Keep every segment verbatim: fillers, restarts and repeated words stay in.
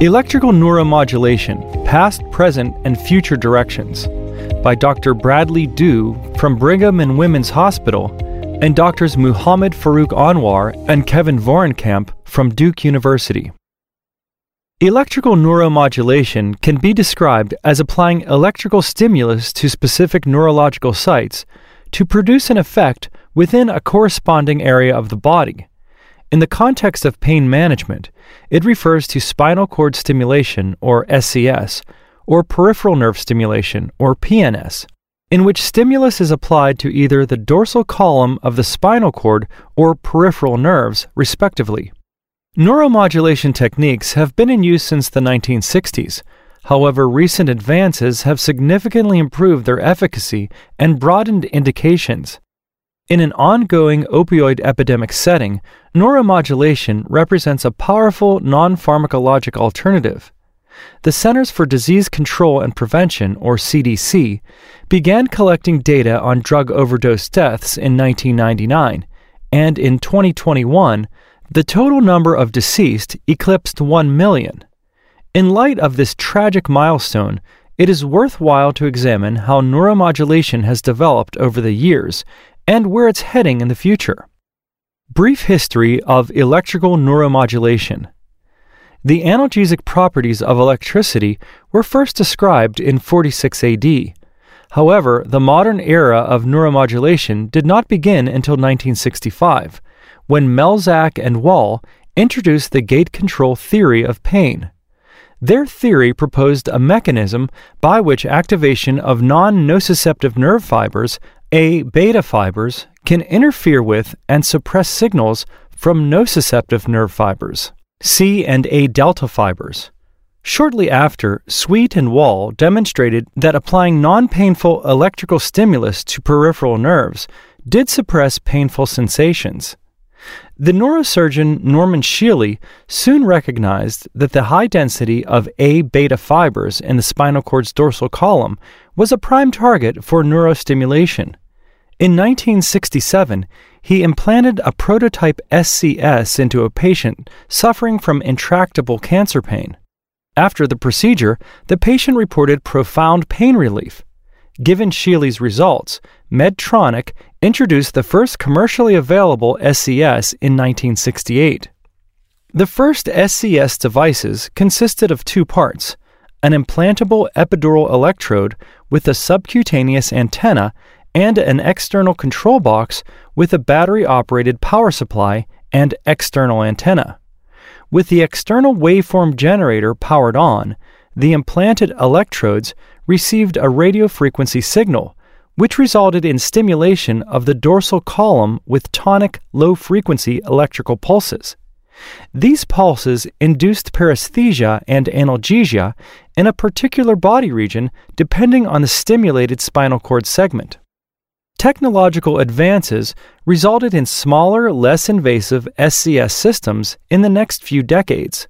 Electrical Neuromodulation, Past, Present, and Future Directions by Doctor Bradley Du from Brigham and Women's Hospital and Doctors Muhammad Farouk Anwar and Kevin Vorenkamp from Duke University. Electrical neuromodulation can be described as applying electrical stimulus to specific neurological sites to produce an effect within a corresponding area of the body. In the context of pain management, it refers to spinal cord stimulation, or S C S, or peripheral nerve stimulation, or P N S, in which stimulus is applied to either the dorsal column of the spinal cord or peripheral nerves, respectively. Neuromodulation techniques have been in use since the nineteen sixties. However, recent advances have significantly improved their efficacy and broadened indications. In an ongoing opioid epidemic setting, neuromodulation represents a powerful non-pharmacologic alternative. The Centers for Disease Control and Prevention, or C D C, began collecting data on drug overdose deaths in nineteen ninety-nine, and in twenty twenty-one, the total number of deceased eclipsed one million. In light of this tragic milestone, it is worthwhile to examine how neuromodulation has developed over the years and where it's heading in the future. Brief history of electrical neuromodulation. The analgesic properties of electricity were first described in forty-six A D. However, the modern era of neuromodulation did not begin until nineteen sixty-five. When Melzack and Wall introduced the gate control theory of pain. Their theory proposed a mechanism by which activation of non-nociceptive nerve fibers, A-beta fibers, can interfere with and suppress signals from nociceptive nerve fibers, C and A-delta fibers. Shortly after, Sweet and Wall demonstrated that applying non-painful electrical stimulus to peripheral nerves did suppress painful sensations. The neurosurgeon Norman Shealy soon recognized that the high density of A-beta fibers in the spinal cord's dorsal column was a prime target for neurostimulation. In nineteen sixty-seven, he implanted a prototype S C S into a patient suffering from intractable cancer pain. After the procedure, the patient reported profound pain relief. Given Shealy's results, Medtronic introduced the first commercially available S C S in nineteen sixty-eight. The first S C S devices consisted of two parts, an implantable epidural electrode with a subcutaneous antenna and an external control box with a battery-operated power supply and external antenna. With the external waveform generator powered on, the implanted electrodes received a radiofrequency signal, which resulted in stimulation of the dorsal column with tonic, low-frequency electrical pulses. These pulses induced paresthesia and analgesia in a particular body region depending on the stimulated spinal cord segment. Technological advances resulted in smaller, less invasive S C S systems in the next few decades.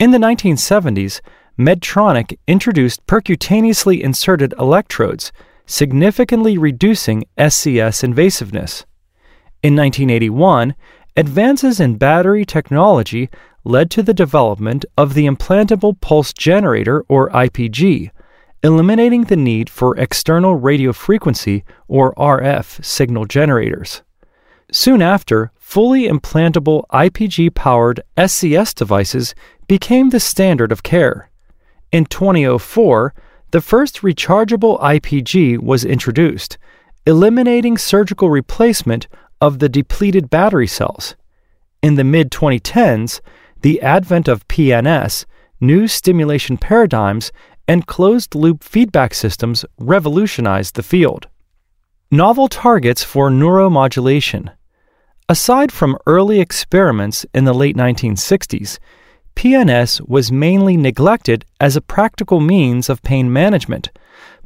In the nineteen seventies, Medtronic introduced percutaneously inserted electrodes, significantly reducing S C S invasiveness. In nineteen eighty-one, advances in battery technology led to the development of the implantable pulse generator, or I P G, eliminating the need for external radiofrequency, or R F, signal generators. Soon after, fully implantable I P G-powered S C S devices became the standard of care. In twenty oh four, the first rechargeable I P G was introduced, eliminating surgical replacement of the depleted battery cells. In the mid twenty-tens, the advent of P N S, new stimulation paradigms, and closed-loop feedback systems revolutionized the field. Novel targets for neuromodulation. Aside from early experiments in the late nineteen sixties, P N S was mainly neglected as a practical means of pain management,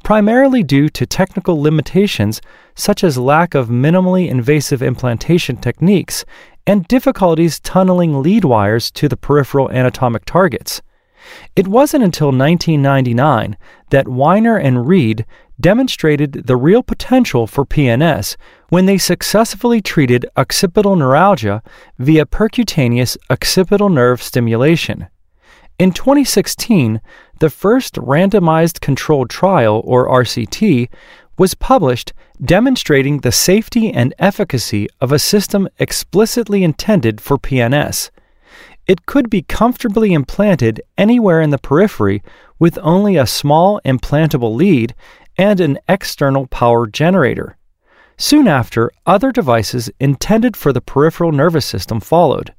primarily due to technical limitations such as lack of minimally invasive implantation techniques and difficulties tunneling lead wires to the peripheral anatomic targets. It wasn't until nineteen ninety-nine that Weiner and Reed demonstrated the real potential for P N S when they successfully treated occipital neuralgia via percutaneous occipital nerve stimulation. In twenty sixteen, the first randomized controlled trial, or R C T, was published demonstrating the safety and efficacy of a system explicitly intended for P N S. It could be comfortably implanted anywhere in the periphery with only a small implantable lead and an external power generator. Soon after, other devices intended for the peripheral nervous system followed.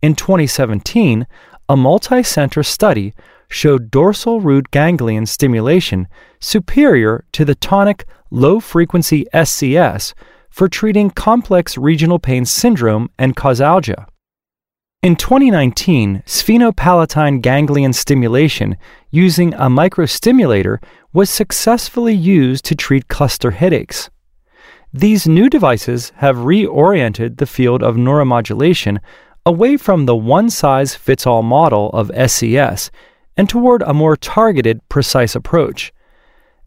In twenty seventeen, a multi-center study showed dorsal root ganglion stimulation superior to the tonic low-frequency S C S for treating complex regional pain syndrome and causalgia. In twenty nineteen, sphenopalatine ganglion stimulation using a microstimulator was successfully used to treat cluster headaches. These new devices have reoriented the field of neuromodulation away from the one-size-fits-all model of S C S and toward a more targeted, precise approach.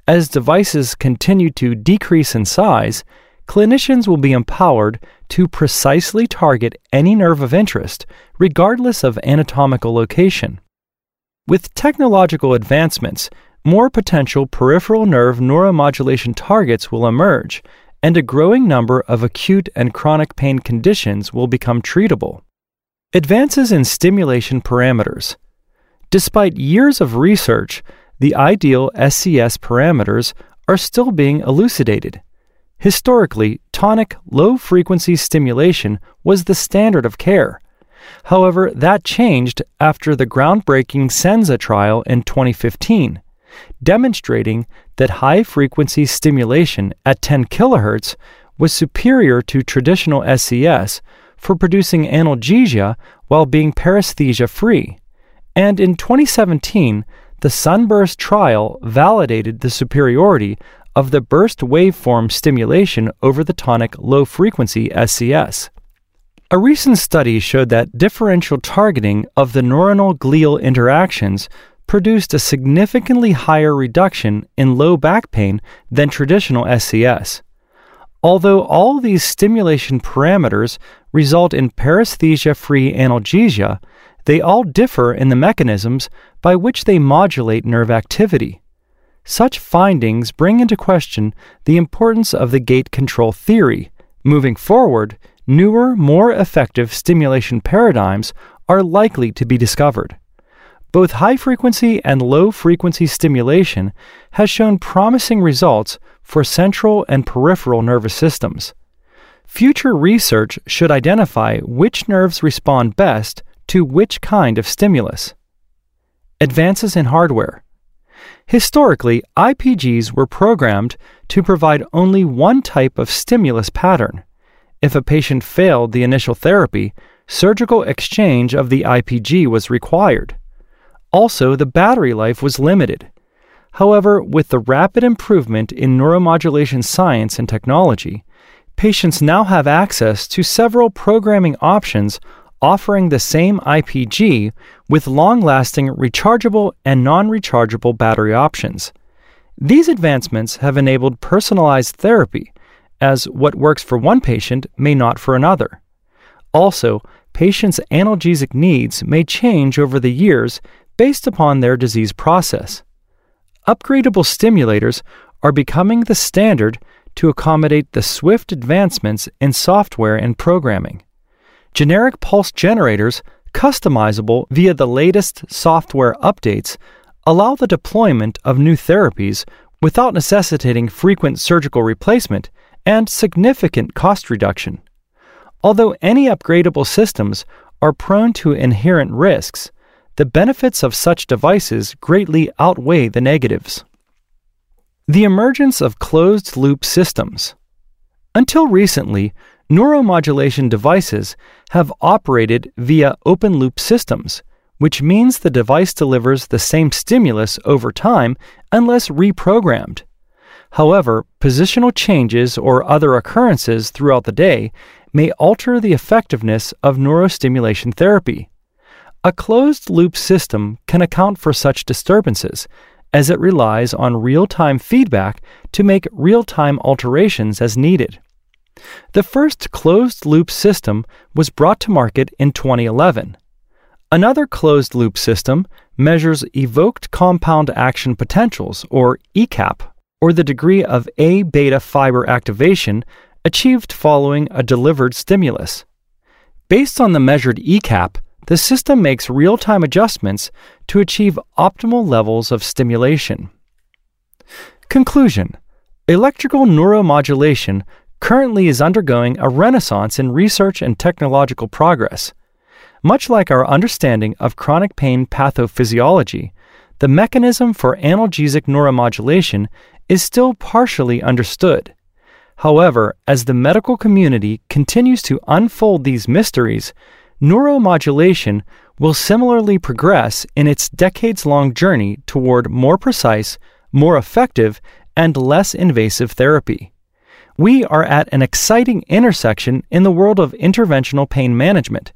As devices continue to decrease in size, clinicians will be empowered to precisely target any nerve of interest, regardless of anatomical location. With technological advancements, more potential peripheral nerve neuromodulation targets will emerge, and a growing number of acute and chronic pain conditions will become treatable. Advances in stimulation parameters. Despite years of research, the ideal S C S parameters are still being elucidated. Historically, tonic low-frequency stimulation was the standard of care. However, that changed after the groundbreaking Senza trial in twenty fifteen, demonstrating that high-frequency stimulation at ten kilohertz was superior to traditional S C S for producing analgesia while being paresthesia-free. And in twenty seventeen, the Sunburst trial validated the superiority of the burst waveform stimulation over the tonic low-frequency S C S. A recent study showed that differential targeting of the neuronal glial interactions produced a significantly higher reduction in low back pain than traditional S C S. Although all these stimulation parameters result in paresthesia-free analgesia, they all differ in the mechanisms by which they modulate nerve activity. Such findings bring into question the importance of the gate control theory. Moving forward, newer, more effective stimulation paradigms are likely to be discovered. Both high-frequency and low-frequency stimulation has shown promising results for central and peripheral nervous systems. Future research should identify which nerves respond best to which kind of stimulus. Advances in hardware. Historically, I P Gs were programmed to provide only one type of stimulus pattern. If a patient failed the initial therapy, surgical exchange of the I P G was required. Also, the battery life was limited. However, with the rapid improvement in neuromodulation science and technology, patients now have access to several programming options offering the same I P G with long-lasting rechargeable and non-rechargeable battery options. These advancements have enabled personalized therapy, as what works for one patient may not for another. Also, patients' analgesic needs may change over the years based upon their disease process. Upgradable stimulators are becoming the standard to accommodate the swift advancements in software and programming. Generic pulse generators, customizable via the latest software updates, allow the deployment of new therapies without necessitating frequent surgical replacement and significant cost reduction. Although any upgradable systems are prone to inherent risks, the benefits of such devices greatly outweigh the negatives. The emergence of closed-loop systems. Until recently, neuromodulation devices have operated via open-loop systems, which means the device delivers the same stimulus over time unless reprogrammed. However, positional changes or other occurrences throughout the day may alter the effectiveness of neurostimulation therapy. A closed-loop system can account for such disturbances, as it relies on real-time feedback to make real-time alterations as needed. The first closed-loop system was brought to market in twenty eleven. Another closed-loop system measures evoked compound action potentials, or E CAP, or the degree of A-beta fiber activation achieved following a delivered stimulus. Based on the measured E CAP, the system makes real-time adjustments to achieve optimal levels of stimulation. Conclusion: electrical neuromodulation currently is undergoing a renaissance in research and technological progress. Much like our understanding of chronic pain pathophysiology, the mechanism for analgesic neuromodulation is still partially understood. However, as the medical community continues to unfold these mysteries, neuromodulation will similarly progress in its decades-long journey toward more precise, more effective, and less invasive therapy. We are at an exciting intersection in the world of interventional pain management,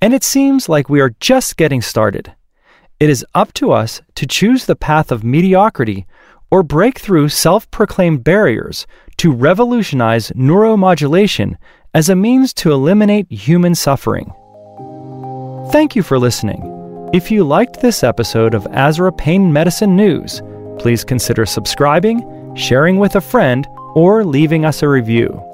and it seems like we are just getting started. It is up to us to choose the path of mediocrity or break through self-proclaimed barriers to revolutionize neuromodulation as a means to eliminate human suffering. Thank you for listening. If you liked this episode of Azra Pain Medicine News, please consider subscribing, sharing with a friend, or leaving us a review.